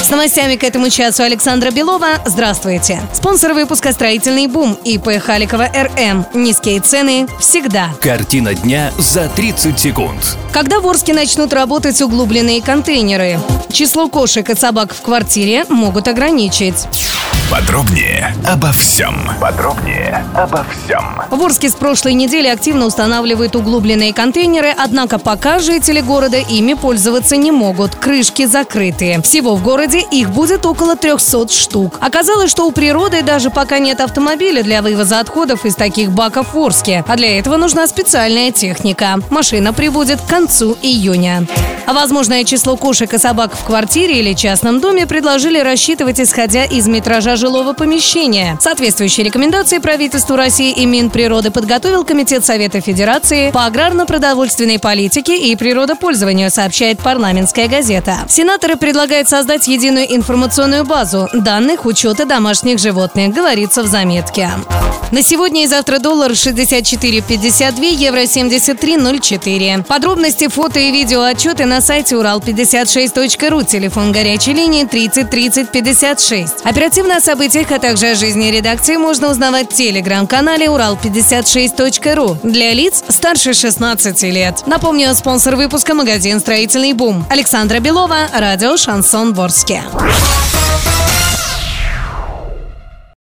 С новостями к этому часу Александра Белова. Здравствуйте. Спонсор выпуска «Строительный бум» И.П. Халикова Р.М. Низкие цены всегда. Картина дня за 30 секунд. Когда в Орске начнут работать углубленные контейнеры? Число кошек и собак в квартире могут ограничить. Подробнее обо всем. В Орске с прошлой недели активно устанавливают углубленные контейнеры, однако пока жители города ими пользоваться не могут. Крышки закрытые. Всего в городе их будет около 300 штук. Оказалось, что у природы даже пока нет автомобиля для вывоза отходов из таких баков в Орске. А для этого нужна специальная техника. Машина прибудет к концу июня. Возможное число кошек и собак в квартире или частном доме предложили рассчитывать, исходя из метража жилого помещения. Соответствующие рекомендации правительству России и Минприроды подготовил Комитет Совета Федерации по аграрно-продовольственной политике и природопользованию, сообщает парламентская газета. Сенаторы предлагают создать единую информационную базу данных учета домашних животных, говорится в заметке. На сегодня и завтра доллар 64,52, евро 73,04. Подробности, фото и видео отчеты на сайте Урал56.ру, телефон горячей линии 30 30 56. Оперативно о событиях, а также о жизни редакции можно узнавать в телеграм-канале Урал56.ру для лиц старше 16 лет. Напомню, спонсор выпуска — магазин «Строительный бум». Александра Белова, радио «Шансон» в Орске.